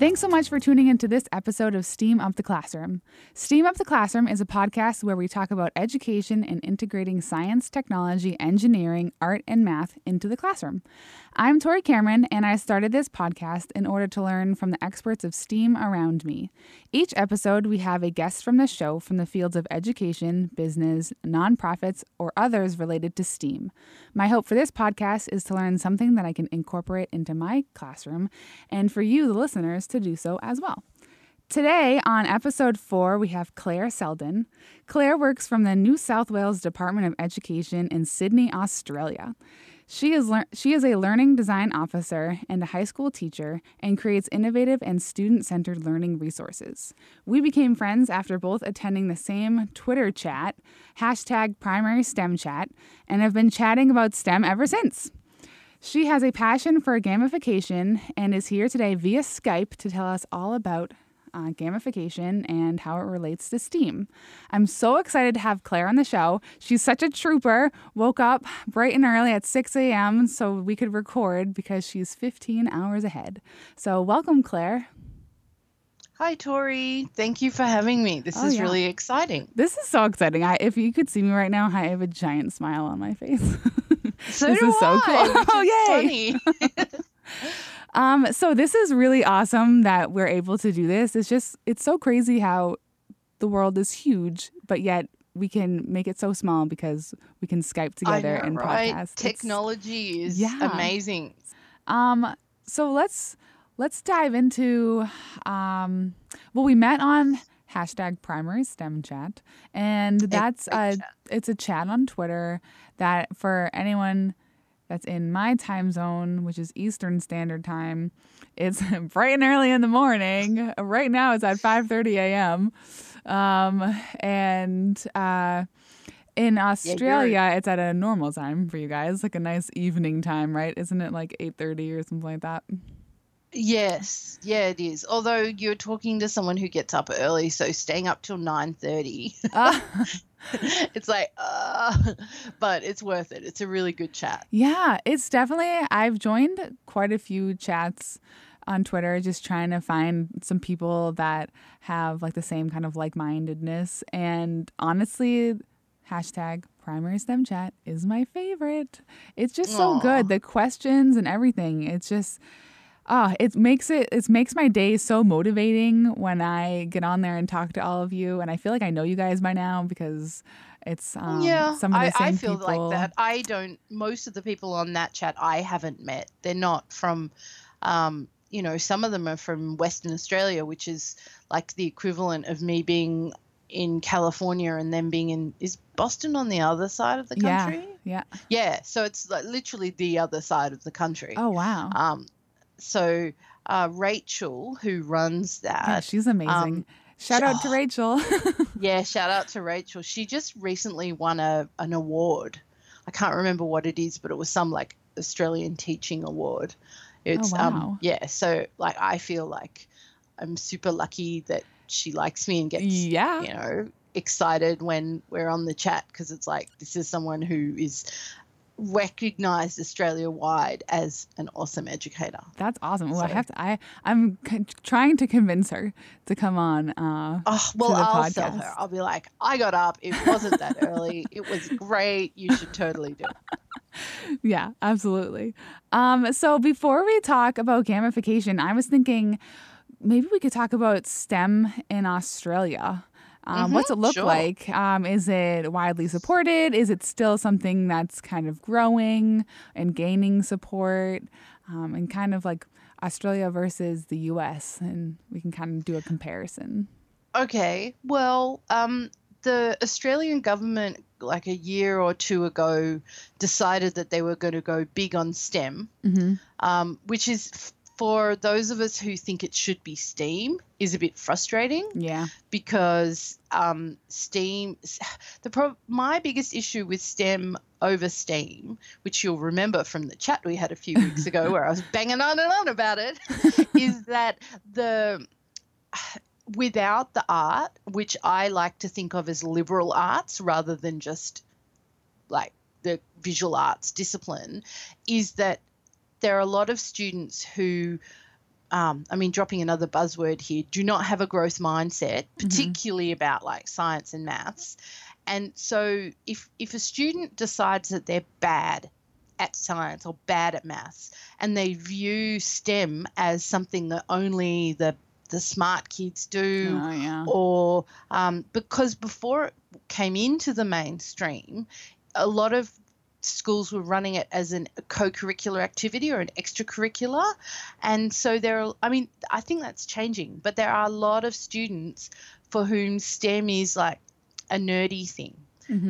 Thanks so much for tuning into this episode of Steam Up the Classroom. Steam Up the Classroom is a podcast where we talk about education and integrating science, technology, engineering, art, and math into the classroom. I'm Tori Cameron, and I started this podcast in order to learn from the experts of STEAM around me. Each episode, we have a guest from the show from the fields of education, business, nonprofits, or others related to STEAM. My hope for this podcast is to learn something that I can incorporate into my classroom, and for you, the listeners, to do so as well. Today on episode 4, we have Claire Selden. Claire works from the New South Wales Department of Education in Sydney, Australia. She is a learning design officer and a high school teacher and creates innovative and student-centered learning resources. We became friends after both attending the same Twitter chat, #PrimarySTEM Chat, and have been chatting about STEM ever since. She has a passion for gamification and is here today via Skype to tell us all about gamification and how it relates to STEAM. I'm so excited to have Claire on the show. She's such a trooper, woke up bright and early at 6 a.m. so we could record because she's 15 hours ahead. So welcome, Claire. Hi, Tori. Thank you for having me. This is really exciting. This is so exciting. If you could see me right now, I have a giant smile on my face. So this is so cool. Oh, yay. So this is really awesome that we're able to do this. It's so crazy how the world is huge, but yet we can make it so small because we can Skype together and podcast. Technology is amazing. So let's dive into, we met on #PrimarySTEM Chat, and that's it's a chat on Twitter that for anyone that's in my time zone, which is Eastern Standard Time, it's bright and early in the morning. Right now it's at 5:30 a.m. In Australia, it's at a normal time for you guys, like a nice evening time, right? Isn't it like 8:30 or something like that? Yes. Yeah, it is. Although you're talking to someone who gets up early, so staying up till 9:30. It's like, but it's worth it. It's a really good chat. Yeah, it's definitely, I've joined quite a few chats on Twitter, just trying to find some people that have like the same kind of like-mindedness. And honestly, #PrimarySTEM Chat is my favorite. It's just so good. The questions and everything. It's just... It makes my day so motivating when I get on there and talk to all of you. And I feel like I know you guys by now because it's some of the same people. Yeah, I feel like that. Most of the people on that chat I haven't met. They're not from, some of them are from Western Australia, which is like the equivalent of me being in California and them being is Boston on the other side of the country? Yeah. So it's like literally the other side of the country. Oh, wow. So Rachel, who runs that. Yeah, she's amazing. Shout out to Rachel. Yeah, shout out to Rachel. She just recently won an award. I can't remember what it is, but it was some like Australian Teaching Award. So like I feel like I'm super lucky that she likes me and gets, excited when we're on the chat because it's like this is someone who is – recognized Australia-wide as an awesome educator. That's awesome. Well, so, I'm trying to convince her to come on I'll sell her. I'll be like, I got up. It wasn't that early. It was great. You should totally do it. Yeah, absolutely. So before we talk about gamification, I was thinking maybe we could talk about STEM in Australia. What's it look like? Is it widely supported? Is it still something that's kind of growing and gaining support? And kind of like Australia versus the US, and we can kind of do a comparison. Okay. Well, the Australian government, like a year or two ago, decided that they were going to go big on STEM, which is... for those of us who think it should be STEAM, is a bit frustrating. Yeah. Because STEAM, my biggest issue with STEM over STEAM, which you'll remember from the chat we had a few weeks ago where I was banging on and on about it, is that without the art, which I like to think of as liberal arts rather than just like the visual arts discipline, is that there are a lot of students who I mean, dropping another buzzword here, do not have a growth mindset, particularly about like science and maths. And so if a student decides that they're bad at science or bad at maths and they view STEM as something that only the smart kids do, or because before it came into the mainstream, a lot of schools were running it as a co-curricular activity or an extracurricular. And so I mean, I think that's changing, but there are a lot of students for whom STEM is like a nerdy thing.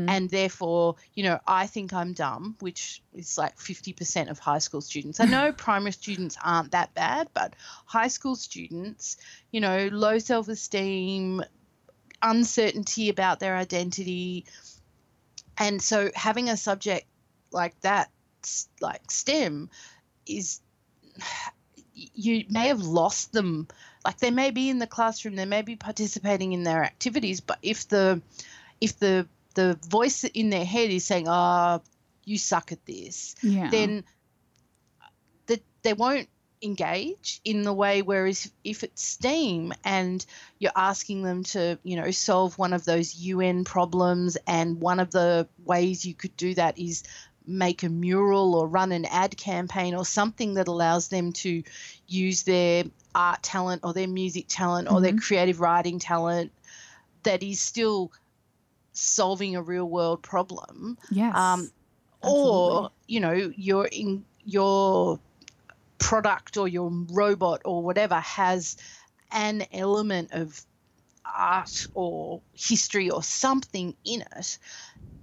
And therefore, you know, I think I'm dumb, which is like 50% of high school students. I know primary students aren't that bad, but high school students, you know, low self-esteem, uncertainty about their identity. And so having a subject like that, like STEM, is you may have lost them. Like they may be in the classroom, they may be participating in their activities, but if the voice in their head is saying, "Oh, you suck at this," then they won't engage in the way. Whereas if it's STEAM and you're asking them to, you know, solve one of those UN problems, and one of the ways you could do that is make a mural or run an ad campaign or something that allows them to use their art talent or their music talent or their creative writing talent that is still solving a real world problem. Or, you know, your product or your robot or whatever has an element of art or history or something in it,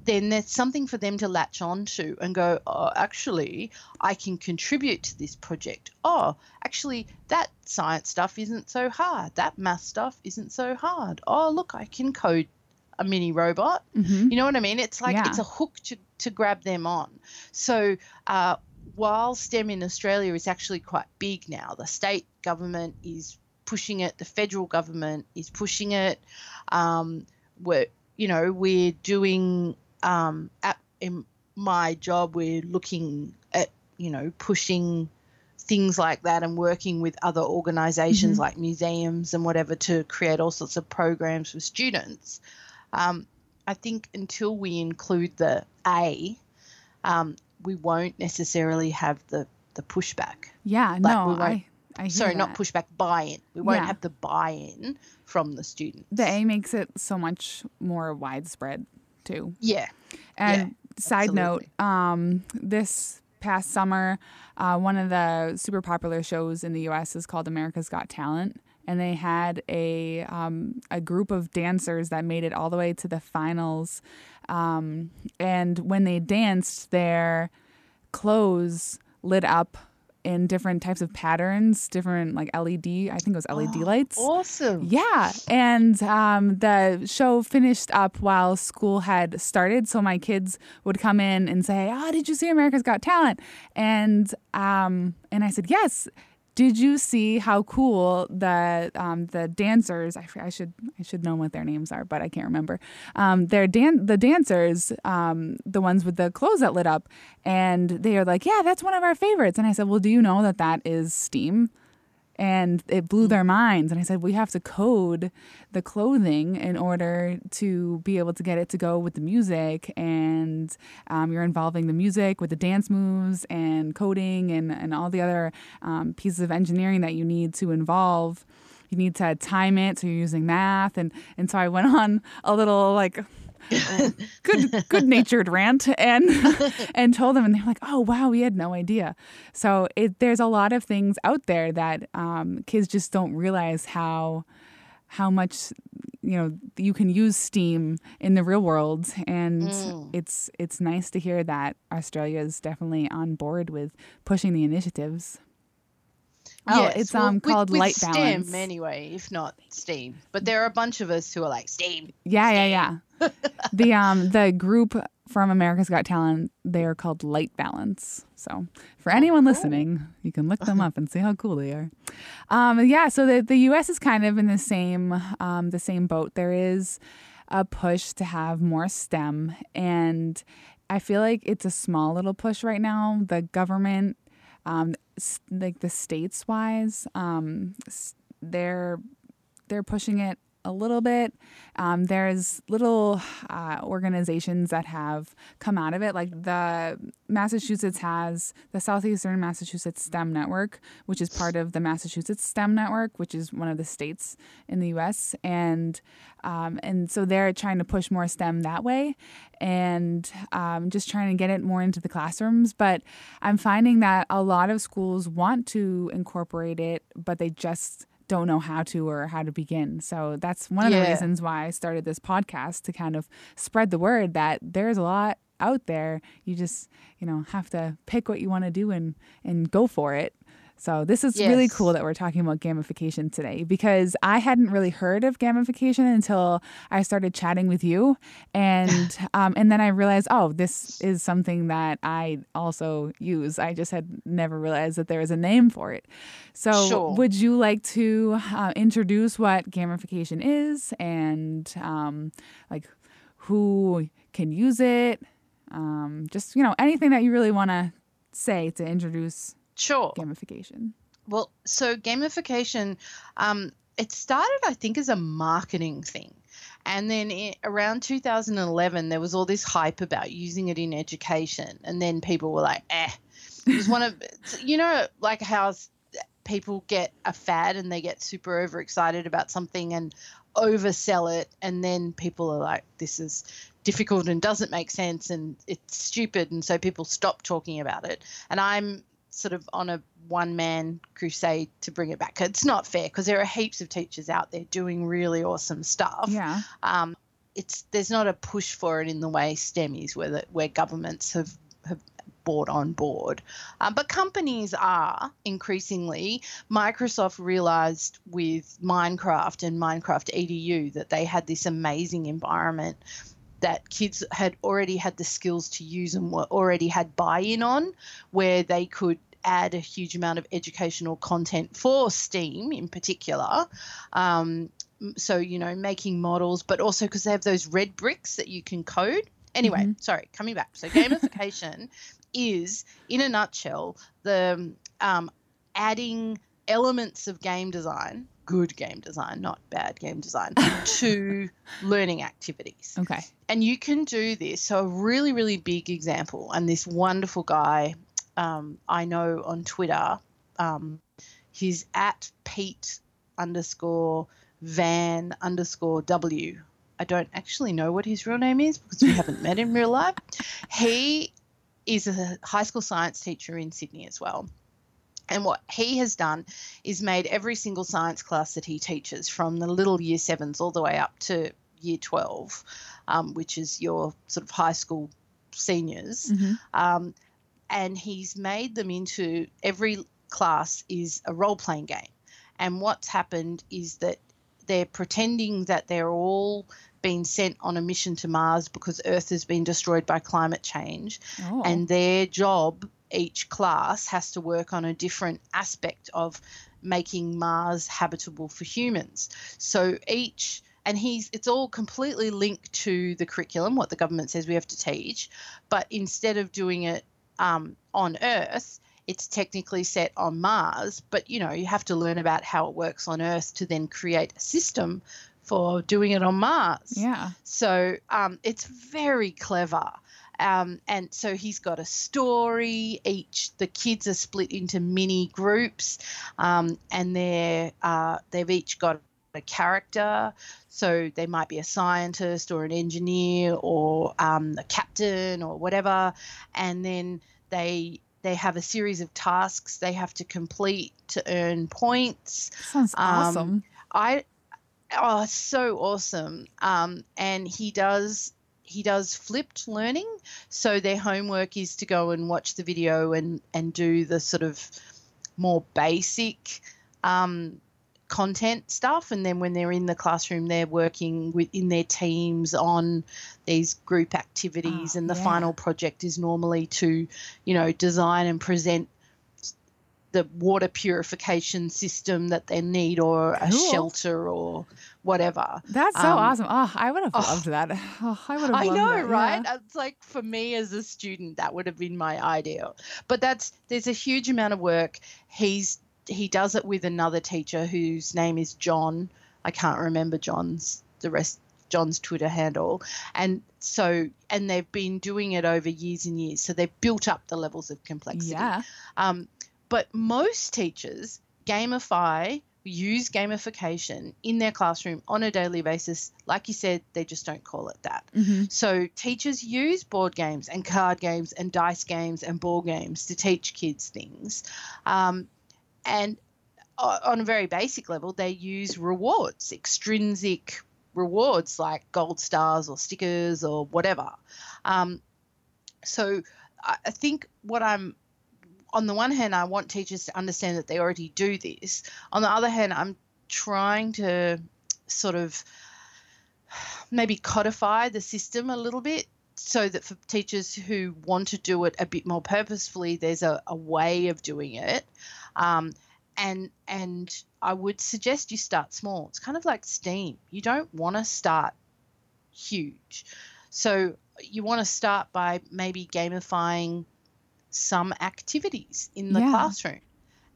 then there's something for them to latch on to and go, "Oh, actually, I can contribute to this project. Oh, actually, that science stuff isn't so hard. That math stuff isn't so hard. Oh, look, I can code a mini robot." You know what I mean? It's like it's a hook to grab them on. So while STEM in Australia is actually quite big now, the state government is pushing it, the federal government is pushing it. We're doing in my job, we're looking at, you know, pushing things like that and working with other organisations like museums and whatever to create all sorts of programs for students. I think until we include the A, we won't necessarily have the pushback. Buy-in. We won't have the buy-in from the students. The A makes it so much more widespread too. Side note, this past summer, one of the super popular shows in the U.S. is called America's Got Talent. And they had a group of dancers that made it all the way to the finals. And when they danced, their clothes lit up in different types of patterns, different like LED, I think it was LED lights. Awesome. Yeah. And the show finished up while school had started. So my kids would come in and say, "Oh, did you see America's Got Talent?" And I said, "Yes. Did you see how cool the dancers? I should know what their names are, but I can't remember. The dancers, the ones with the clothes that lit up, and they are like, 'Yeah, that's one of our favorites.'" And I said, "Well, do you know that that is STEAM?" And it blew their minds. And I said, "We have to code the clothing in order to be able to get it to go with the music. And you're involving the music with the dance moves and coding and all the other pieces of engineering that you need to involve. You need to time it, so you're using math." And so I went on a little like good-natured rant and told them, and they're like, "Oh wow, we had no idea." So there's a lot of things out there that kids just don't realize how much, you know, you can use STEAM in the real world, and it's nice to hear that Australia is definitely on board with pushing the initiatives. Called Light Balance. STEM anyway, if not STEAM. But there are a bunch of us who are like STEAM. Yeah. The group from America's Got Talent, they are called Light Balance. So for anyone listening, you can look them up and see how cool they are. So the U.S. is kind of in the same boat. There is a push to have more STEM, and I feel like it's a small little push right now. The government like the states wise, they're pushing it a little bit. There's little organizations that have come out of it. Like the Massachusetts has the Southeastern Massachusetts STEM Network, which is part of the Massachusetts STEM Network, which is one of the states in the U.S. And so they're trying to push more STEM that way, and just trying to get it more into the classrooms. But I'm finding that a lot of schools want to incorporate it, but they just don't know how to or how to begin. So that's one of the reasons why I started this podcast, to kind of spread the word that there's a lot out there. You just, you know, have to pick what you want to do and go for it. So this is really cool that we're talking about gamification today, because I hadn't really heard of gamification until I started chatting with you. And then I realized, oh, this is something that I also use. I just had never realized that there was a name for it. So would you like to introduce what gamification is, and like who can use it? Just, you know, anything that you really want to say to introduce gamification. Well, so gamification, it started, I think, as a marketing thing. And then around 2011, there was all this hype about using it in education. And then people were like, eh. It was one of, you know, like how people get a fad and they get super overexcited about something and oversell it. And then people are like, this is difficult and doesn't make sense and it's stupid. And so people stop talking about it. And I'm sort of on a one-man crusade to bring it back. It's not fair, because there are heaps of teachers out there doing really awesome stuff. Yeah. There's not a push for it in the way STEM is, where governments have bought on board. But companies are increasingly. Microsoft realized with Minecraft and Minecraft EDU that they had this amazing environment that kids had already had the skills to use and were already had buy-in on, where they could add a huge amount of educational content for STEAM in particular. So, you know, making models, but also because they have those red bricks that you can code. Anyway, sorry, coming back. So gamification is, in a nutshell, the adding elements of game design, good game design, not bad game design, to learning activities. Okay. And you can do this. So a really, really big example, and this wonderful guy I know on Twitter, he's at Pete_Van_W. I don't actually know what his real name is because we haven't met in real life. He is a high school science teacher in Sydney as well. And what he has done is made every single science class that he teaches, from the little year 7s all the way up to year 12, which is your sort of high school seniors. And he's made them into, every class is a role-playing game. And what's happened is that they're pretending that they're all been sent on a mission to Mars because Earth has been destroyed by climate change. And their job, each class, has to work on a different aspect of making Mars habitable for humans. So each, and it's all completely linked to the curriculum, what the government says we have to teach, but instead of doing it on Earth, it's technically set on Mars, but, you know, you have to learn about how it works on Earth to then create a system for doing it on Mars. Yeah. So it's very clever. And so he's got a story. The kids are split into mini groups, and they've each got a character. So they might be a scientist or an engineer or a captain or whatever. And then they have a series of tasks they have to complete to earn points. Sounds awesome. Oh, so awesome. And he does flipped learning. So their homework is to go and watch the video and do the sort of more basic content stuff. And then when they're in the classroom, they're working in their teams on these group activities. And the final project is normally to, you know, design and present the water purification system that they need, or a shelter or whatever. That's so awesome. Oh, I would have loved that. Oh, I would have loved that. I know, right? Yeah. It's like, for me as a student, that would have been my ideal. But there's a huge amount of work. He does it with another teacher whose name is John. I can't remember John's Twitter handle. And they've been doing it over years and years. So they've built up the levels of complexity. Yeah. But most teachers use gamification in their classroom on a daily basis. Like you said, they just don't call it that. Mm-hmm. So teachers use board games and card games and dice games and ball games to teach kids things. And on a very basic level, they use rewards, extrinsic rewards like gold stars or stickers or whatever. So I think what I'm – on the one hand, I want teachers to understand that they already do this. On the other hand, I'm trying to sort of maybe codify the system a little bit so that for teachers who want to do it a bit more purposefully, there's a way of doing it. And I would suggest you start small. It's kind of like STEAM. You don't want to start huge. So you want to start by maybe gamifying some activities in the classroom,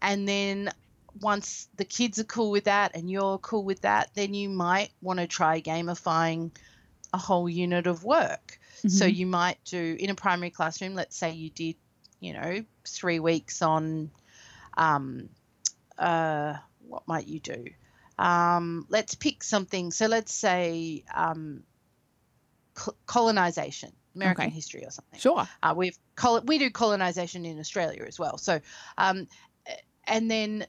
and then once the kids are cool with that and you're cool with that, then you might want to try gamifying a whole unit of work. Mm-hmm. So you might do, in a primary classroom, let's say you did 3 weeks on what might you do, let's pick something. So let's say colonization, American history or something. Sure. We do colonization in Australia as well. So, and then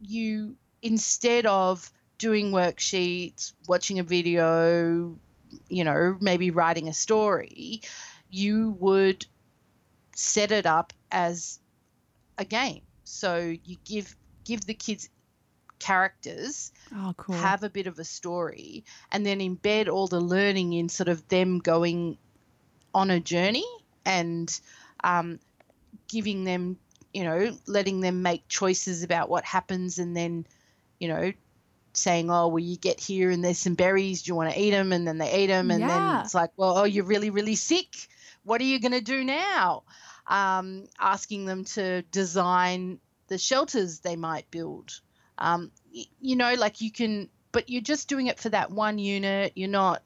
you, instead of doing worksheets, watching a video, maybe writing a story, you would set it up as a game. So you give the kids characters, have a bit of a story, and then embed all the learning in sort of them going on a journey and giving them, letting them make choices about what happens, and then, saying, oh, well, you get here and there's some berries. Do you want to eat them? And then they eat them. And then it's like, well, oh, you're really, really sick. What are you going to do now? Asking them to design the shelters they might build. You can, but you're just doing it for that one unit. You're not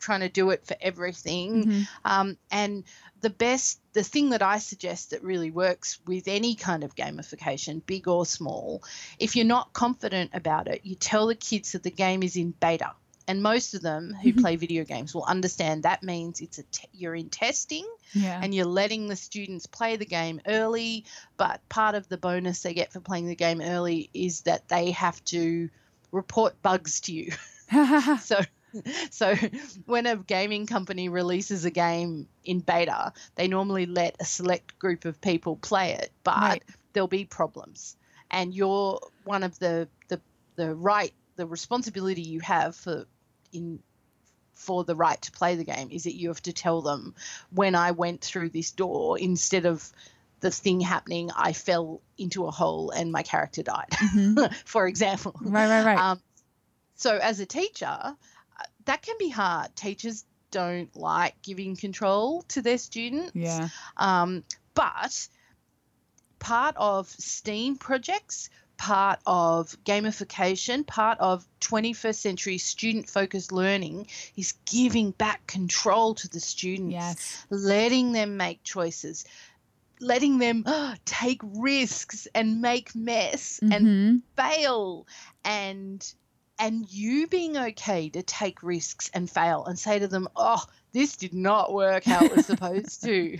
trying to do it for everything. Mm-hmm. And the thing that I suggest that really works with any kind of gamification, big or small, if you're not confident about it, you tell the kids that the game is in beta. And most of them who play video games will understand that means it's you're in testing, and you're letting the students play the game early. But part of the bonus they get for playing the game early is that they have to report bugs to you. So when a gaming company releases a game in beta, they normally let a select group of people play it, but there'll be problems. And you're one of the responsibility you have for the right to play the game is that you have to tell them, when I went through this door, instead of the thing happening, I fell into a hole and my character died, for example. Right. So as a teacher, that can be hard. Teachers don't like giving control to their students. Yeah. But part of STEAM projects, part of gamification, part of 21st century student-focused learning is giving back control to the students, letting them make choices, letting them take risks and make mess and fail, and you being okay to take risks and fail and say to them, oh, this did not work how it was supposed to.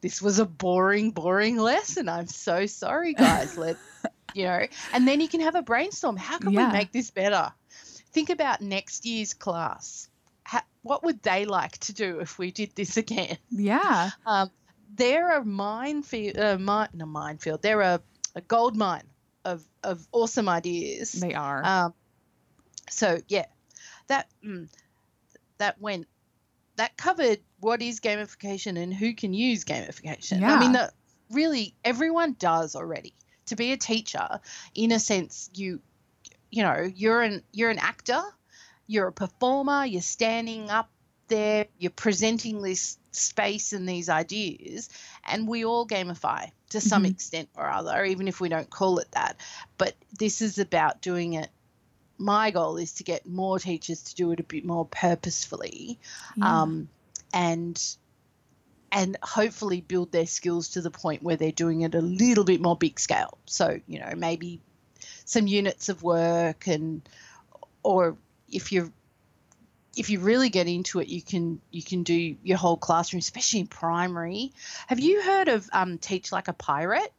This was a boring, boring lesson. I'm so sorry, guys. And then you can have a brainstorm. How can we make this better? Think about next year's class. What would they like to do if we did this again? Yeah. They're a minefield, They're a gold mine of awesome ideas. They are. That covered what is gamification and who can use gamification. Yeah. I mean, really everyone does already. To be a teacher, in a sense, you're an actor, you're a performer, you're standing up there, you're presenting this space and these ideas, and we all gamify to some extent or other, even if we don't call it that. But this is about doing it. My goal is to get more teachers to do it a bit more purposefully, and hopefully build their skills to the point where they're doing it a little bit more big scale. So, you know, maybe some units of work, and or if you really get into it, you can do your whole classroom, especially in primary. Have you heard of Teach Like a Pirate?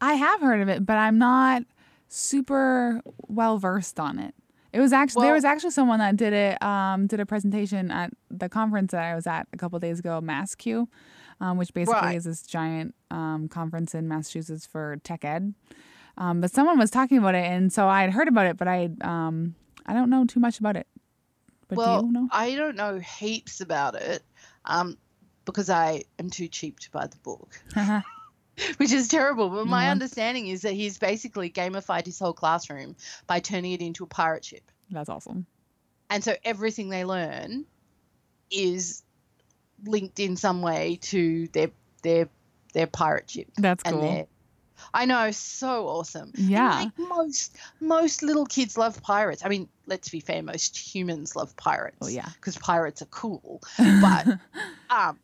I have heard of it, but I'm not super well versed on it. It was actually there was actually someone that did it, did a presentation at the conference that I was at a couple of days ago, MassQ, which basically is this giant conference in Massachusetts for tech ed. But someone was talking about it, and so I had heard about it, but I don't know too much about it. But well, do you know? I don't know heaps about it because I am too cheap to buy the book, which is terrible. But my understanding is that he's basically gamified his whole classroom by turning it into a pirate ship. That's awesome. And so everything they learn is linked in some way to their pirate ship. That's cool. And I know, so awesome. Yeah. And like most little kids love pirates. I mean, let's be fair, most humans love pirates. Oh yeah. Because pirates are cool. But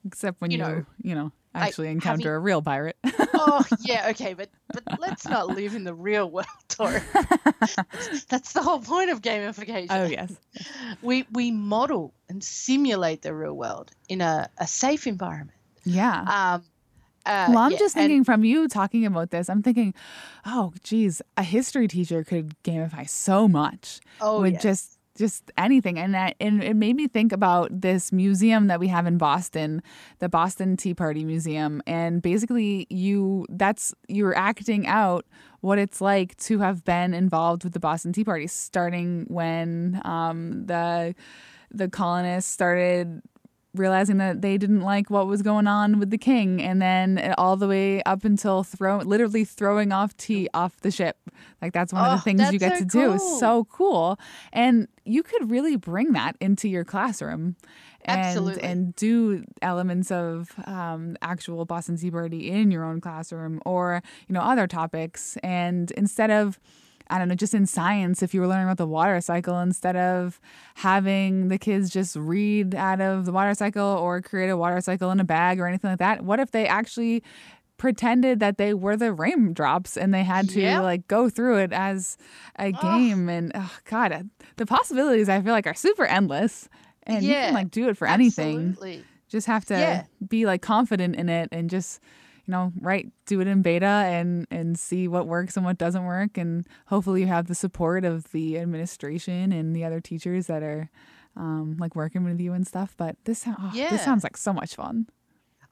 except when you know actually encounter a real pirate. Oh yeah, okay, but let's not live in the real world, Tori. That's the whole point of gamification. Oh yes. We model and simulate the real world in a safe environment. Yeah. Well, I'm just thinking from you talking about this, I'm thinking, oh, geez, a history teacher could gamify so much just anything. And it made me think about this museum that we have in Boston, the Boston Tea Party Museum. And basically you're acting out what it's like to have been involved with the Boston Tea Party, starting when the colonists started realizing that they didn't like what was going on with the king, and then all the way up until literally throwing off tea off the ship. Like, that's one of the things you get to do. So cool. And you could really bring that into your classroom. Absolutely. And do elements of actual Boston Tea Party in your own classroom, or, you know, other topics. And instead of, I don't know, just in science, if you were learning about the water cycle, instead of having the kids just read out of the water cycle or create a water cycle in a bag or anything like that, what if they actually pretended that they were the raindrops and they had to like go through it as a game? And God, the possibilities, I feel like, are super endless, and you can like do it for anything. Just have to be like confident in it, and just, you know, do it in beta and see what works and what doesn't work. And hopefully you have the support of the administration and the other teachers that are like working with you and stuff. But this sounds like so much fun.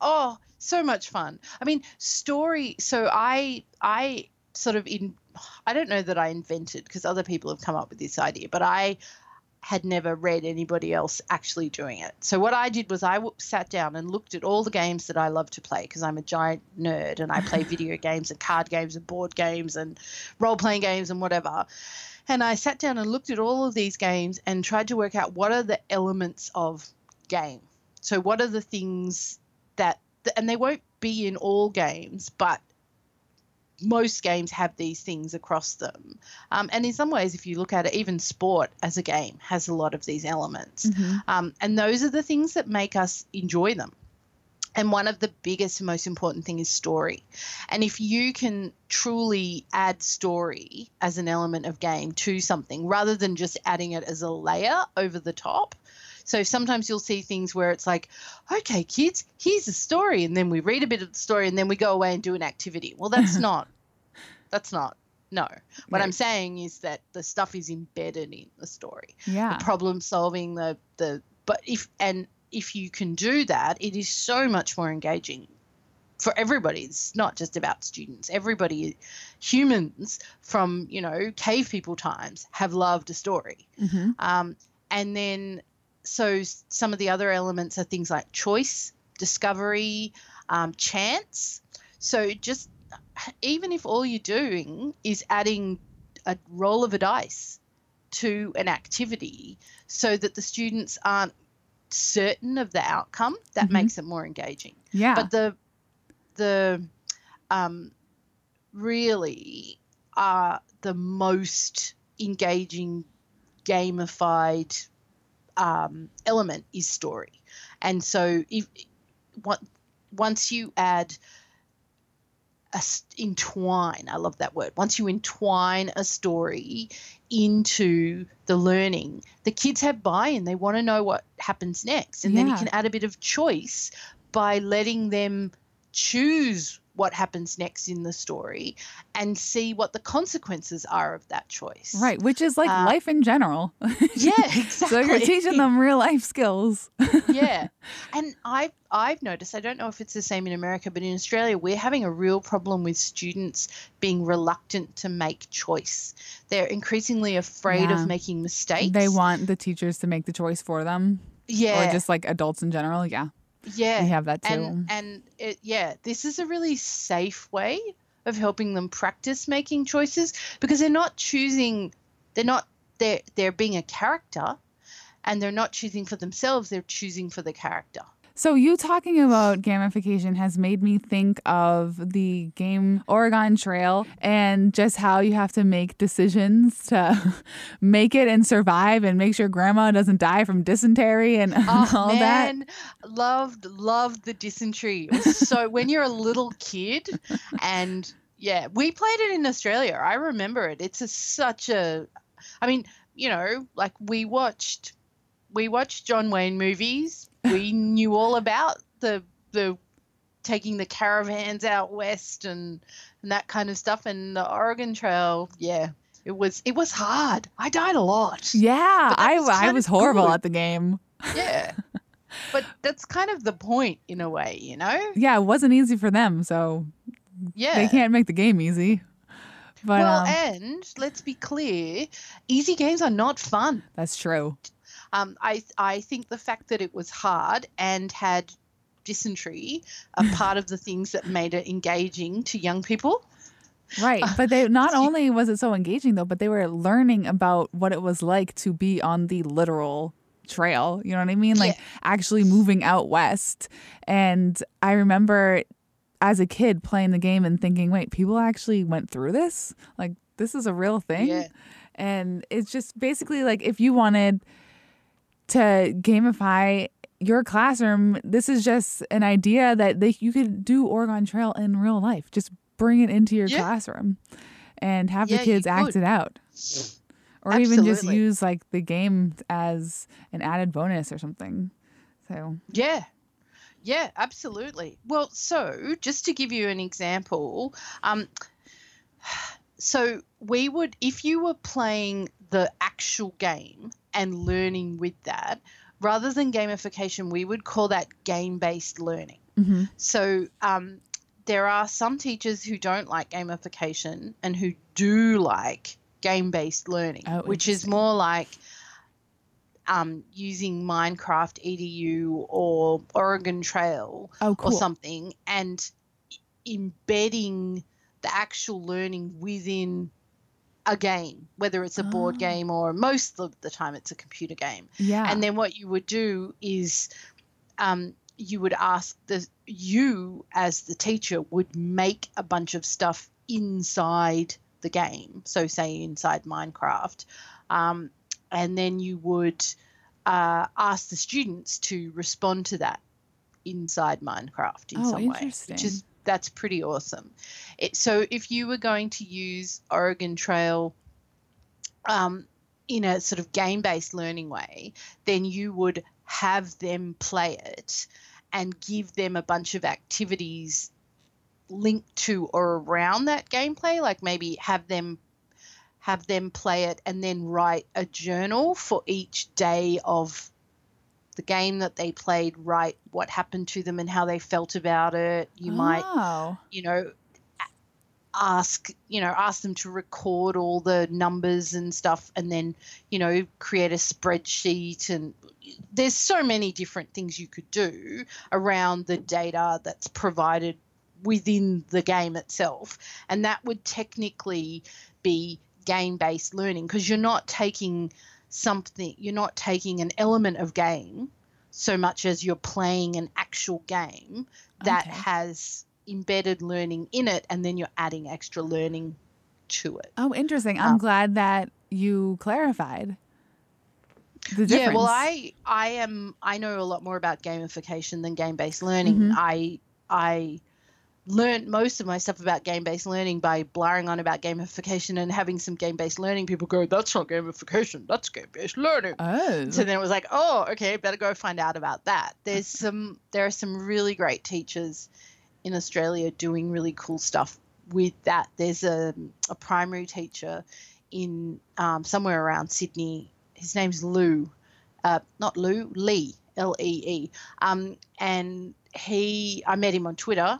Oh, so much fun. I mean, so I sort of, I don't know that I invented, because other people have come up with this idea, but I had never read anybody else actually doing it. So what I did was I sat down and looked at all the games that I love to play, because I'm a giant nerd and I play video games and card games and board games and role-playing games and whatever. And I sat down and looked at all of these games and tried to work out what are the elements of game. So what are the things that – and they won't be in all games, but – most games have these things across them. And in some ways, if you look at it, even sport as a game has a lot of these elements. And those are the things that make us enjoy them. And one of the biggest and most important thing is story. And if you can truly add story as an element of game to something, rather than just adding it as a layer over the top. So sometimes you'll see things where it's like, okay, kids, here's a story. And then we read a bit of the story and then we go away and do an activity. Well, that's not. What I'm saying is that the stuff is embedded in the story. Yeah. The problem solving, but if you can do that, it is so much more engaging for everybody. It's not just about students. Everybody, humans from, you know, cave people times have loved a story. And then, so some of the other elements are things like choice, discovery, chance. So just even if all you're doing is adding a roll of a dice to an activity so that the students aren't certain of the outcome, that makes it more engaging. Yeah. But the most engaging gamified element is story. And so once you add entwine, I love that word, once you entwine a story into the learning, the kids have buy-in. They want to know what happens next. And then you can add a bit of choice by letting them choose what happens next in the story and see what the consequences are of that choice. Right, which is like life in general. Yeah, exactly. So you're teaching them real life skills. Yeah. And I've noticed, I don't know if it's the same in America, but in Australia we're having a real problem with students being reluctant to make choice. They're increasingly afraid of making mistakes. They want the teachers to make the choice for them. Yeah. Or just like adults in general, yeah. Yeah, we have that too. And this is a really safe way of helping them practice making choices, because they're not choosing, they're being a character, and they're not choosing for themselves, they're choosing for the character. So you talking about gamification has made me think of the game Oregon Trail and just how you have to make decisions to make it and survive and make sure grandma doesn't die from dysentery and that. Loved the dysentery. So when you're a little kid and we played it in Australia. I remember it. It's we watched John Wayne movies. We knew all about the taking the caravans out west and that kind of stuff, and the Oregon Trail. Yeah, it was hard. I died a lot. Yeah, I was horrible at the game. Yeah, but that's kind of the point in a way, you know. Yeah, it wasn't easy for them, so they can't make the game easy. But, and let's be clear, easy games are not fun. That's true. I think the fact that it was hard and had dysentery are part of the things that made it engaging to young people. Right. But they not only was it so engaging, though, but they were learning about what it was like to be on the literal trail. You know what I mean? Like actually moving out west. And I remember as a kid playing the game and thinking, wait, people actually went through this? Like, this is a real thing? Yeah. And it's just basically like if you wanted to gamify your classroom, this is just an idea that you could do Oregon Trail in real life. Just bring it into your classroom and have the kids act it out. Or even just use like the game as an added bonus or something. So yeah, absolutely. Well, so just to give you an example, so we would, if you were playing the actual game and learning with that, rather than gamification, we would call that game-based learning. Mm-hmm. So there are some teachers who don't like gamification and who do like game-based learning, which is more like using Minecraft EDU or Oregon Trail or something, and embedding the actual learning within a game, whether it's a board game or most of the time it's a computer game. Yeah. And then what you would do is you would ask you as the teacher would make a bunch of stuff inside the game. So say inside Minecraft. And then you would ask the students to respond to that inside Minecraft in some way, which is that's pretty awesome. So if you were going to use Oregon Trail in a sort of game-based learning way, then you would have them play it and give them a bunch of activities linked to or around that gameplay, like maybe have them play it and then write a journal for each day of the game that they played, write what happened to them and how they felt about it. You might, ask them to record all the numbers and stuff and then, create a spreadsheet. And there's so many different things you could do around the data that's provided within the game itself. And that would technically be game-based learning, because you're not taking something, you're not taking an element of game so much as you're playing an actual game that has embedded learning in it, and then you're adding extra learning to it. Oh, interesting. I'm glad that you clarified the difference. Yeah, well, I know a lot more about gamification than game-based learning. Mm-hmm. I learned most of my stuff about game-based learning by blaring on about gamification and having some game-based learning people go, that's not gamification, that's game-based learning. Oh. So then it was like, oh, okay, better go find out about that. There are some really great teachers in Australia doing really cool stuff with that. There's a primary teacher in somewhere around Sydney. His name's Lou, not Lou, Lee, L-E-E. And I met him on Twitter.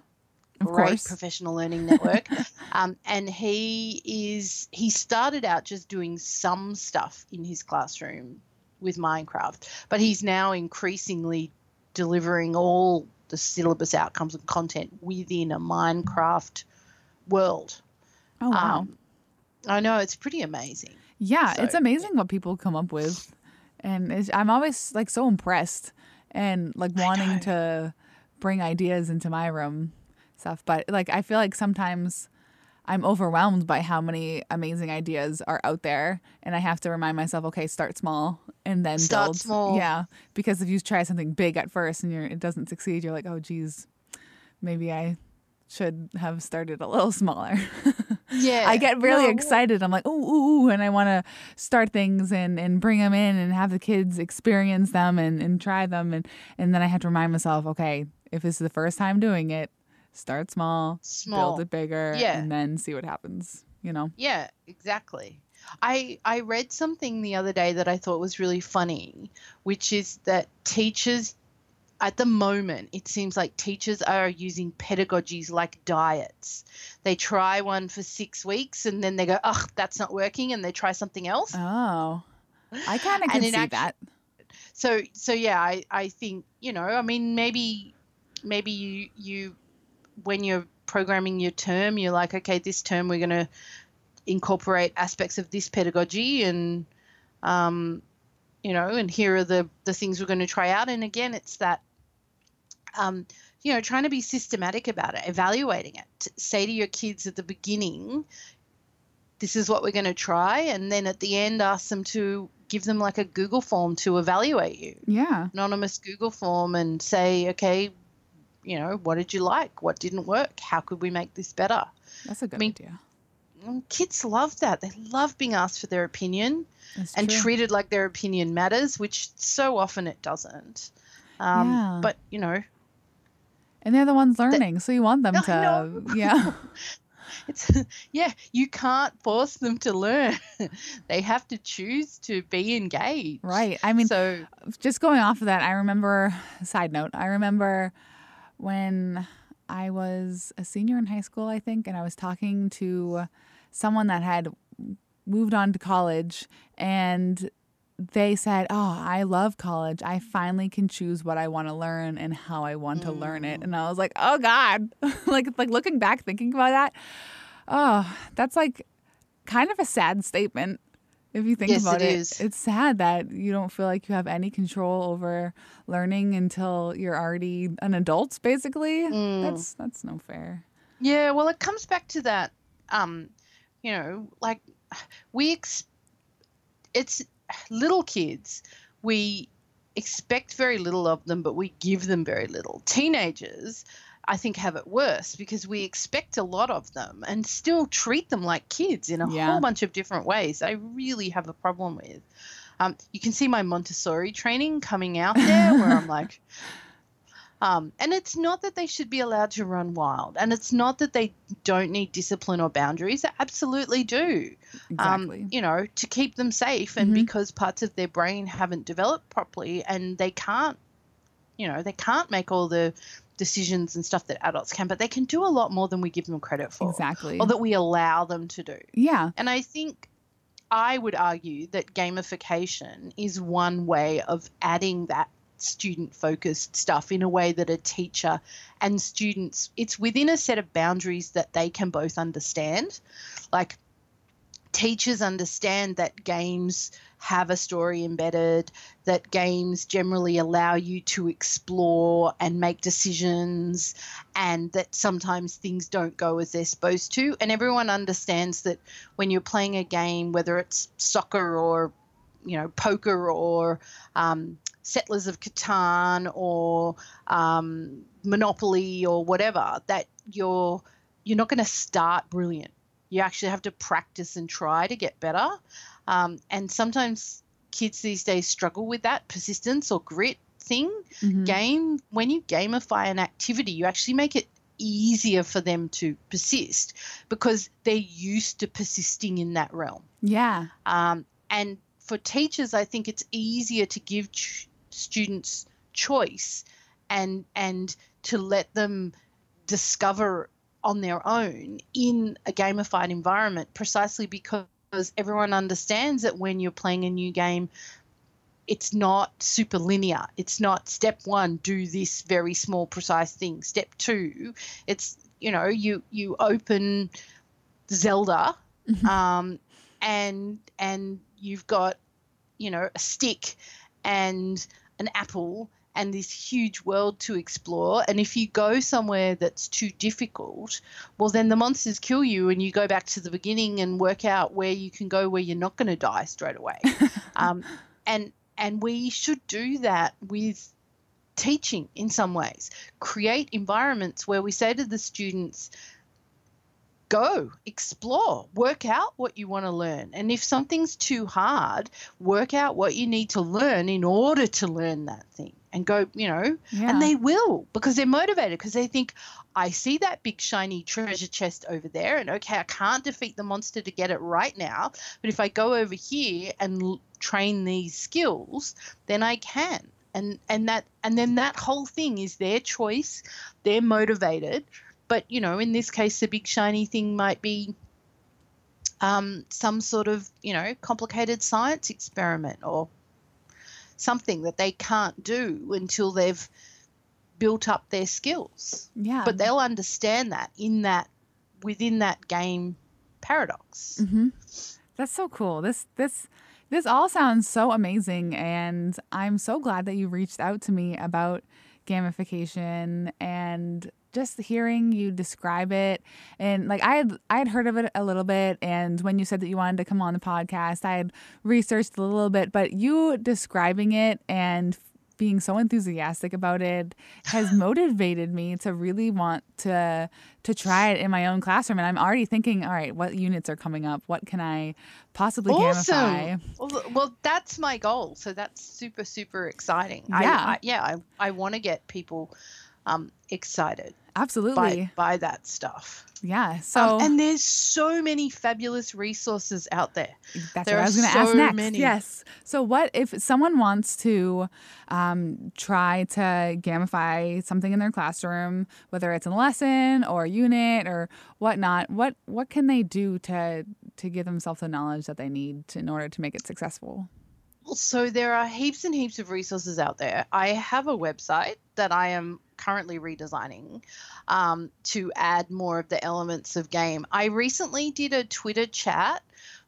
Great professional learning network. And he started out just doing some stuff in his classroom with Minecraft, but he's now increasingly delivering all the syllabus outcomes and content within a Minecraft world. Oh, wow. I know, it's pretty amazing. Yeah, so, it's amazing what people come up with. And I'm always like so impressed and like wanting to bring ideas into my room. But like, I feel like sometimes I'm overwhelmed by how many amazing ideas are out there, and I have to remind myself, okay, start small and then build. Small. Yeah, because if you try something big at first and it doesn't succeed, you're like, oh geez, maybe I should have started a little smaller. Yeah, I get really excited. I'm like, ooh, and I want to start things and bring them in and have the kids experience them and try them, and then I have to remind myself, okay, if this is the first time doing it, start small, build it bigger, and then see what happens, you know? Yeah, exactly. I read something the other day that I thought was really funny, which is that teachers, at the moment, it seems like teachers are using pedagogies like diets. They try one for 6 weeks and then they go, oh, that's not working, and they try something else. Oh, I kind of can see that. So yeah, I think, you know, I mean, maybe you when you're programming your term, you're like, okay, this term we're going to incorporate aspects of this pedagogy, and you know, and here are the things we're going to try out. And again, it's that you know, trying to be systematic about it, evaluating it. Say to your kids at the beginning, this is what we're going to try, and then at the end ask them to give them like a Google form to evaluate you. Yeah. Anonymous Google form, and say, okay, you know, what did you like? What didn't work? How could we make this better? That's a good idea. Kids love that. They love being asked for their opinion and treated like their opinion matters, which so often it doesn't. Yeah. But, you know. And they're the ones learning, so you want them to. Yeah. You can't force them to learn. They have to choose to be engaged. Right. I mean, so just going off of that, I remember when I was a senior in high school, I think, and I was talking to someone that had moved on to college, and they said, oh, I love college. I finally can choose what I want to learn and how I want to learn it. And I was like, oh, God, like looking back, thinking about that. Oh, that's like kind of a sad statement. If you think about it, it's sad that you don't feel like you have any control over learning until you're already an adult, basically. That's no fair. Yeah, well, it comes back to that, you know, like it's little kids. We expect very little of them, but we give them very little. Teenagers, I think, have it worse, because we expect a lot of them and still treat them like kids in a whole bunch of different ways. I really have a problem with. You can see my Montessori training coming out there where I'm like, and it's not that they should be allowed to run wild, and it's not that they don't need discipline or boundaries. They absolutely do, you know, to keep them safe, and because parts of their brain haven't developed properly and they can't, you know, they can't make all the decisions and stuff that adults can, but they can do a lot more than we give them credit for. Exactly. Or that we allow them to do. Yeah. And I think I would argue that gamification is one way of adding that student-focused stuff in a way that a teacher and students, it's within a set of boundaries that they can both understand. Like, teachers understand that games have a story embedded, that games generally allow you to explore and make decisions, and that sometimes things don't go as they're supposed to. And everyone understands that when you're playing a game, whether it's soccer or, you know, poker or Settlers of Catan or Monopoly or whatever, that you're not going to start brilliant. You actually have to practice and try to get better. And sometimes kids these days struggle with that persistence or grit thing. Mm-hmm. When you gamify an activity, you actually make it easier for them to persist because they're used to persisting in that realm. Yeah. And for teachers, I think it's easier to give students choice and to let them discover on their own in a gamified environment, precisely because everyone understands that when you're playing a new game, it's not super linear. It's not step one, do this very small, precise thing. Step two, it's, you know, you open Zelda, mm-hmm. and you've got, you know, a stick and an apple and this huge world to explore. And if you go somewhere that's too difficult, well, then the monsters kill you and you go back to the beginning and work out where you can go where you're not going to die straight away. and we should do that with teaching in some ways. Create environments where we say to the students, go, explore, work out what you want to learn. And if something's too hard, work out what you need to learn in order to learn that thing. And go, you know, yeah. And they will, because they're motivated, because they think, I see that big shiny treasure chest over there, and okay, I can't defeat the monster to get it right now, but if I go over here and train these skills, then I can. And then that whole thing is their choice. They're motivated, but you know, in this case, the big shiny thing might be some sort of, you know, complicated science experiment or something that they can't do until they've built up their skills. Yeah. But they'll understand that within that game paradox. Mm-hmm. That's so cool. This all sounds so amazing, and I'm so glad that you reached out to me about gamification and just hearing you describe it. And like I had heard of it a little bit, and when you said that you wanted to come on the podcast, I had researched a little bit, but you describing it and being so enthusiastic about it has motivated me to really want to try it in my own classroom. And I'm already thinking, all right, what units are coming up? What can I possibly gamify? Well, that's my goal. So that's super, super exciting. Yeah. I want to get people excited. Absolutely. By that stuff. Yeah. So and there's so many fabulous resources out there. That's what I was going to ask next. Many. Yes. So what if someone wants to try to gamify something in their classroom, whether it's a lesson or a unit or whatnot, what can they do to give themselves the knowledge that they need in order to make it successful? So there are heaps and heaps of resources out there. I have a website that I am currently redesigning to add more of the elements of game. I recently did a Twitter chat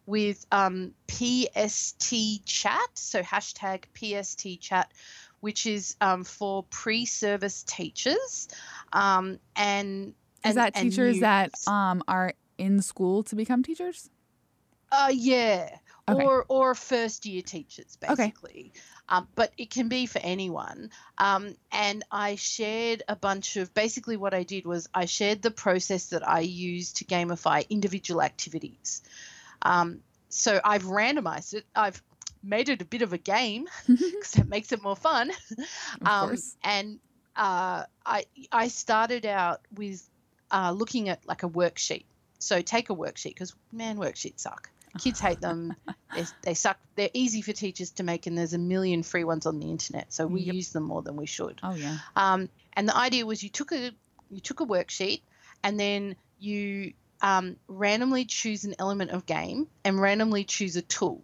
with PST Chat, so hashtag PST Chat, which is for pre-service teachers. Is that teachers that are in school to become teachers? Yeah. Okay. Or first-year teachers, basically. Okay. But it can be for anyone. And I shared a bunch of – basically what I did was I shared the process that I use to gamify individual activities. So I've randomized it. I've made it a bit of a game because it makes it more fun. Of course. And I started out with looking at like a worksheet. So take a worksheet because, man, worksheets suck. Kids hate them. They suck. They're easy for teachers to make, and there's a million free ones on the internet. So we use them more than we should. Oh yeah. And the idea was you took a worksheet, and then you randomly choose an element of game and randomly choose a tool,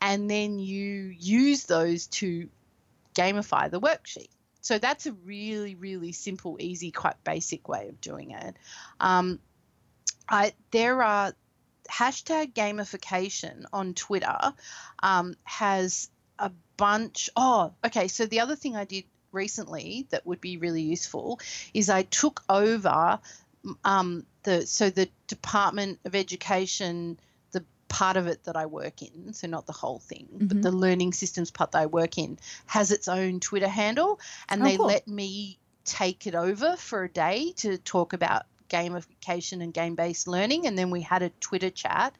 and then you use those to gamify the worksheet. So that's a really, really simple, easy, quite basic way of doing it. There are hashtag gamification on Twitter has a bunch. Oh, okay. So the other thing I did recently that would be really useful is I took over the Department of Education, the part of it that I work in, so not the whole thing, mm-hmm. but the learning systems part that I work in has its own Twitter handle, and they let me take it over for a day to talk about gamification and game-based learning, and then we had a Twitter chat.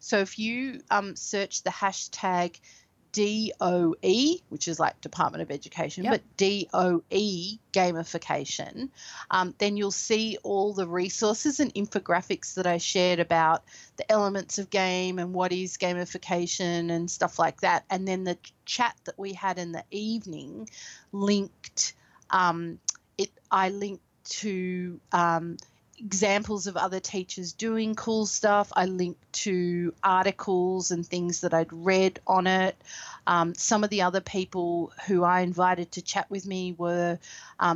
So if you search the hashtag DOE, which is like Department of Education, but DOE gamification, then you'll see all the resources and infographics that I shared about the elements of game and what is gamification and stuff like that. And then the chat that we had in the evening linked, I linked to examples of other teachers doing cool stuff. I linked to articles and things that I'd read on it. Some of the other people who I invited to chat with me were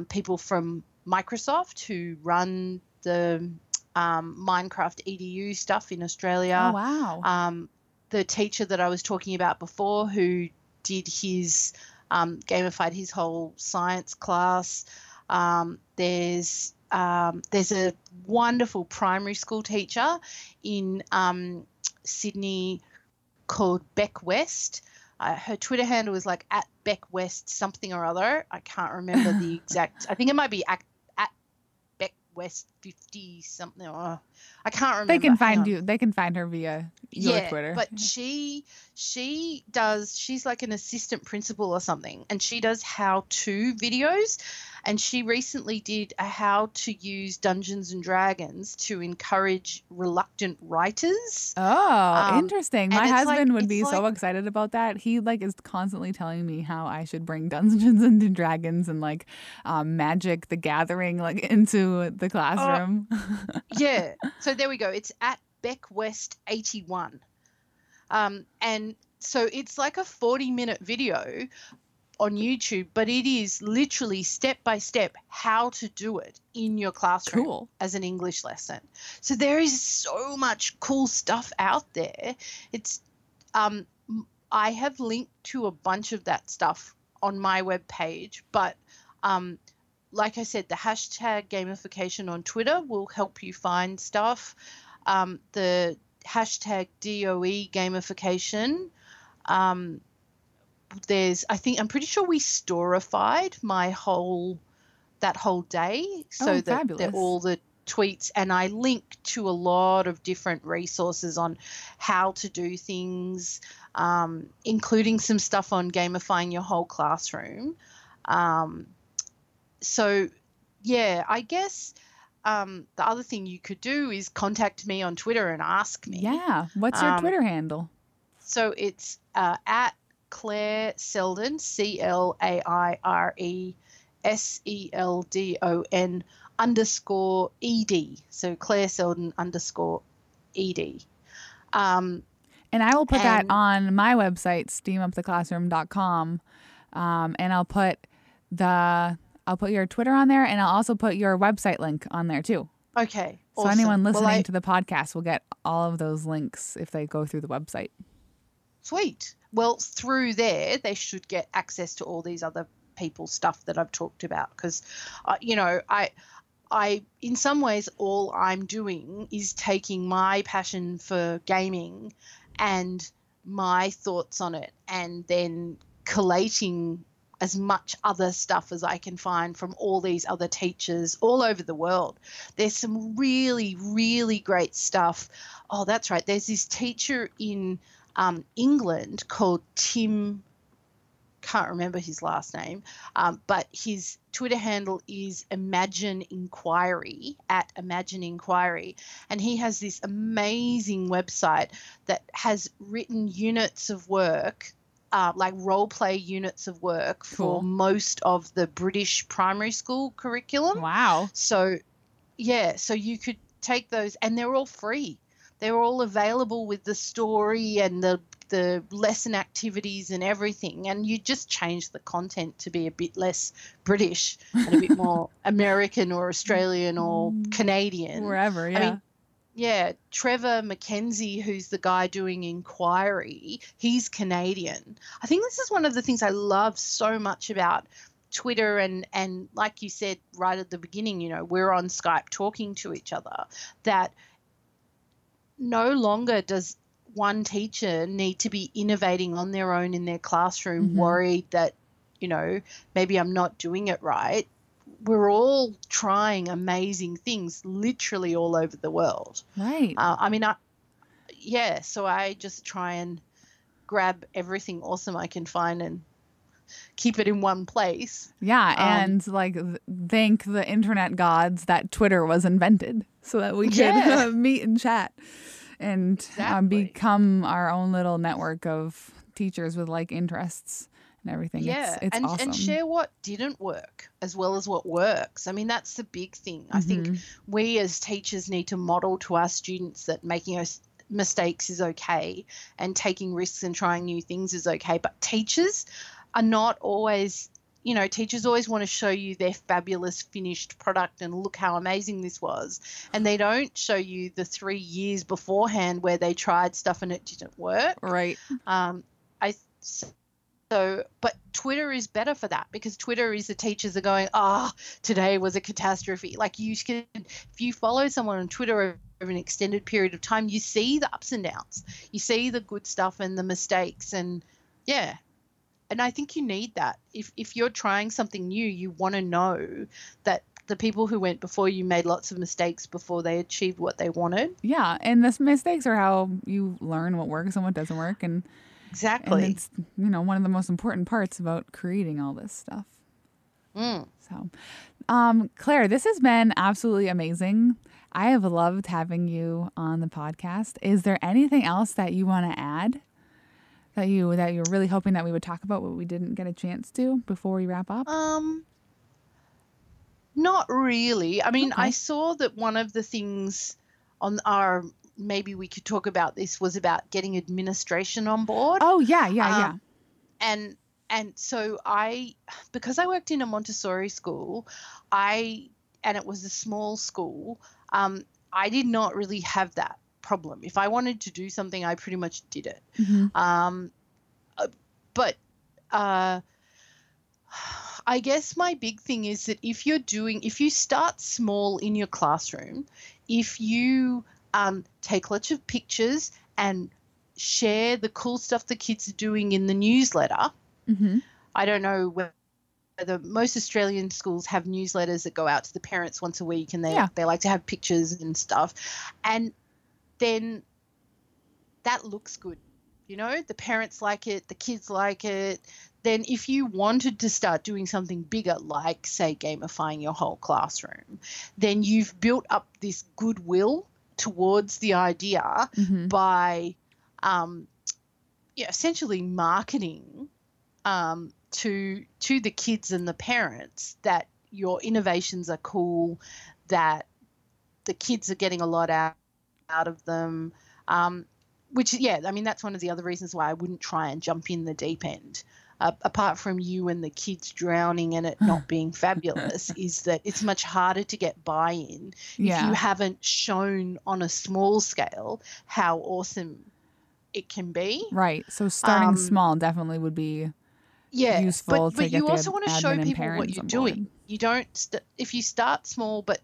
people from Microsoft who run the Minecraft EDU stuff in Australia. Oh, wow. The teacher that I was talking about before who did his gamified his whole science class. There's a wonderful primary school teacher in Sydney called Beck West. Her Twitter handle is like @BeckWest something or other. I can't remember the exact. I think it might be @BeckWest 50 something. Oh, I can't remember. They can find her via your Twitter. But she does. She's like an assistant principal or something, and she does how-to videos. And she recently did a how to use Dungeons and Dragons to encourage reluctant writers. Oh, interesting. My husband would be so excited about that. He is constantly telling me how I should bring Dungeons and Dragons and Magic the Gathering into the classroom. Yeah. So there we go. It's @BeckWest81. And so it's like a 40-minute video on YouTube, but it is literally step by step how to do it in your classroom as an English lesson. So there is so much cool stuff out there. I have linked to a bunch of that stuff on my webpage, but like I said, the hashtag gamification on Twitter will help you find stuff. The hashtag DOE gamification, I'm pretty sure we storified that whole day, so that all the tweets, and I linked to a lot of different resources on how to do things, including some stuff on gamifying your whole classroom. I guess the other thing you could do is contact me on Twitter and ask me. Yeah, what's your Twitter handle? So it's @ Claire Selden, CLAIRE SELDON _ED. So Claire Selden _ED. And I will put that on my website, steamuptheclassroom.com. And I'll put your Twitter on there, and I'll also put your website link on there too. Okay. Awesome. So anyone listening to the podcast will get all of those links if they go through the website. Sweet. Well, through there, they should get access to all these other people's stuff that I've talked about because, I in some ways, all I'm doing is taking my passion for gaming and my thoughts on it and then collating as much other stuff as I can find from all these other teachers all over the world. There's some really, really great stuff. Oh, that's right. There's this teacher in England called Tim, can't remember his last name, but his Twitter handle is Imagine Inquiry, @ImagineInquiry, and he has this amazing website that has written units of work, like role play units of work for most of the British primary school curriculum. Wow. So, so you could take those, and they're all free. They're all available with the story and the the lesson activities and everything, and you just change the content to be a bit less British and a bit more American or Australian or Canadian. Wherever, yeah. I mean, yeah, Trevor McKenzie, who's the guy doing Inquiry, he's Canadian. I think this is one of the things I love so much about Twitter and like you said right at the beginning, you know, we're on Skype talking to each other, that no longer does one teacher need to be innovating on their own in their classroom, mm-hmm. worried that, you know, maybe I'm not doing it right. We're all trying amazing things literally all over the world. Right. So I just try and grab everything awesome I can find and keep it in one place. Yeah, and thank the internet gods that Twitter was invented so that we could meet and chat and become our own little network of teachers with like interests and everything. Yeah, it's awesome. And share what didn't work as well as what works. I mean, that's the big thing. Mm-hmm. I think we as teachers need to model to our students that making us mistakes is okay and taking risks and trying new things is okay. But teachers are not always, you know, teachers always want to show you their fabulous finished product and look how amazing this was. And they don't show you the 3 years beforehand where they tried stuff and it didn't work. Right. But Twitter is better for that, because Twitter is the teachers are going, today was a catastrophe. Like you can, if you follow someone on Twitter over an extended period of time, you see the ups and downs, you see the good stuff and the mistakes and yeah. And I think you need that. If you're trying something new, you want to know that the people who went before you made lots of mistakes before they achieved what they wanted. Yeah, and the mistakes are how you learn what works and what doesn't work. And exactly. And it's, you know, one of the most important parts about creating all this stuff. Mm. So, Claire, this has been absolutely amazing. I have loved having you on the podcast. Is there anything else that you want to add? That you're really hoping that we would talk about what we didn't get a chance to before we wrap up? Not really. I mean, okay. I saw that one of the things on our maybe we could talk about this was about getting administration on board. Oh yeah. And so because I worked in a Montessori school, and it was a small school. I did not really have that problem. If I wanted to do something, I pretty much did it. Mm-hmm. But I guess my big thing is that if you start small in your classroom, if you take lots of pictures and share the cool stuff the kids are doing in the newsletter, mm-hmm. I don't know whether most Australian schools have newsletters that go out to the parents once a week, and they like to have pictures and stuff. And then that looks good. You know, the parents like it, the kids like it. Then if you wanted to start doing something bigger, like, say, gamifying your whole classroom, then you've built up this goodwill towards the idea mm-hmm. by essentially marketing to the kids and the parents that your innovations are cool, that the kids are getting a lot out of them, that's one of the other reasons why I wouldn't try and jump in the deep end, apart from you and the kids drowning and it not being fabulous, is that it's much harder to get buy-in if you haven't shown on a small scale how awesome it can be. Right. So starting small definitely would be useful. But you also want to show people what you're doing. You don't if you start small but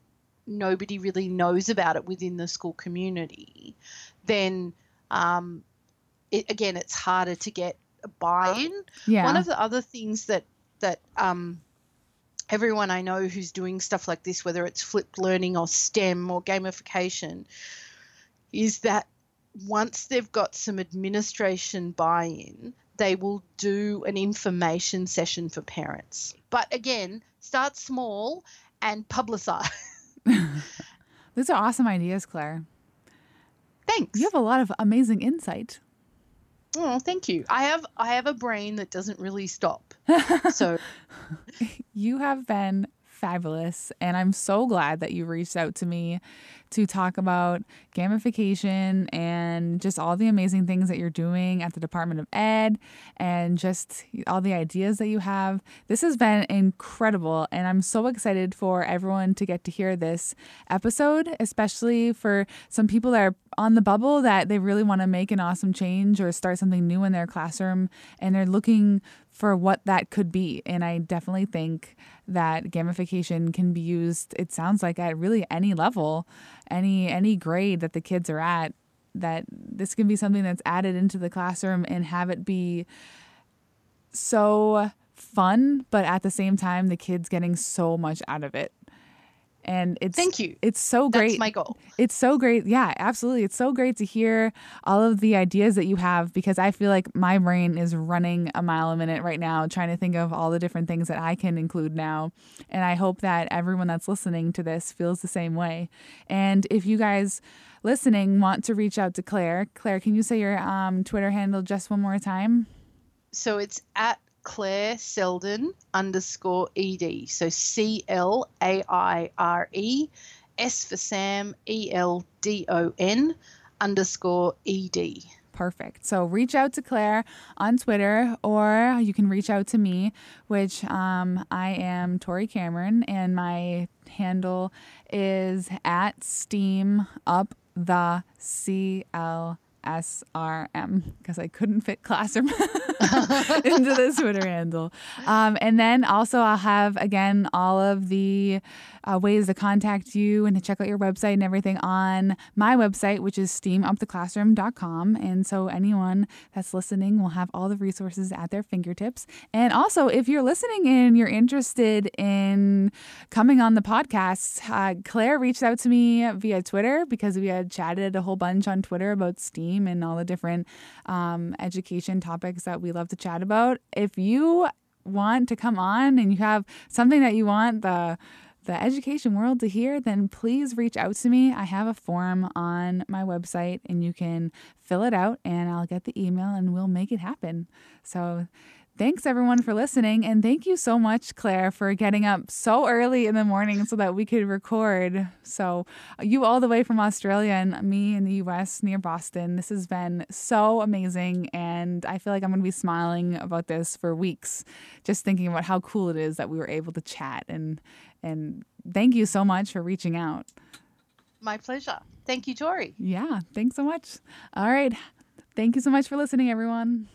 nobody really knows about it within the school community, then it's harder to get a buy-in. Yeah. One of the other things that everyone I know who's doing stuff like this, whether it's flipped learning or STEM or gamification, is that once they've got some administration buy-in, they will do an information session for parents. But again, start small and publicize. Those are awesome ideas, Claire. Thanks. You have a lot of amazing insight. Oh, thank you. I have a brain that doesn't really stop. So you have been fabulous. And I'm so glad that you reached out to me to talk about gamification and just all the amazing things that you're doing at the Department of Ed and just all the ideas that you have. This has been incredible, and I'm so excited for everyone to get to hear this episode, especially for some people that are on the bubble, that they really want to make an awesome change or start something new in their classroom, and they're looking for what that could be. And I definitely think that gamification can be used, it sounds like, at really any level, any grade that the kids are at, that this can be something that's added into the classroom and have it be so fun, but at the same time, the kids getting so much out of it. And it's, thank you. It's so great. That's my goal. It's so great. Yeah, absolutely. It's so great to hear all of the ideas that you have, because I feel like my brain is running a mile a minute right now, trying to think of all the different things that I can include now. And I hope that everyone that's listening to this feels the same way. And if you guys listening want to reach out to Claire, can you say your Twitter handle just one more time? So it's at Claire Selden _ED. So CLAIRE, S for Sam, ELDON _ED. Perfect. So reach out to Claire on Twitter, or you can reach out to me, which I am Tori Cameron, and my handle is at Steam Up the CLSRM, because I couldn't fit classroom into this Twitter handle. And then also I'll have, again, all of the ways to contact you and to check out your website and everything on my website, which is steamuptheclassroom.com. And so anyone that's listening will have all the resources at their fingertips. And also, if you're listening and you're interested in coming on the podcast, Claire reached out to me via Twitter, because we had chatted a whole bunch on Twitter about STEAM and all the different education topics that we love to chat about. If you want to come on and you have something that you want the education world to hear, then please reach out to me. I have a form on my website and you can fill it out, and I'll get the email and we'll make it happen. So thanks everyone for listening, and thank you so much, Claire, for getting up so early in the morning so that we could record. So you all the way from Australia and me in the US near Boston. This has been so amazing, and I feel like I'm going to be smiling about this for weeks, just thinking about how cool it is that we were able to chat. And thank you so much for reaching out. My pleasure. Thank you, Tori. Yeah, thanks so much. All right. Thank you so much for listening, everyone.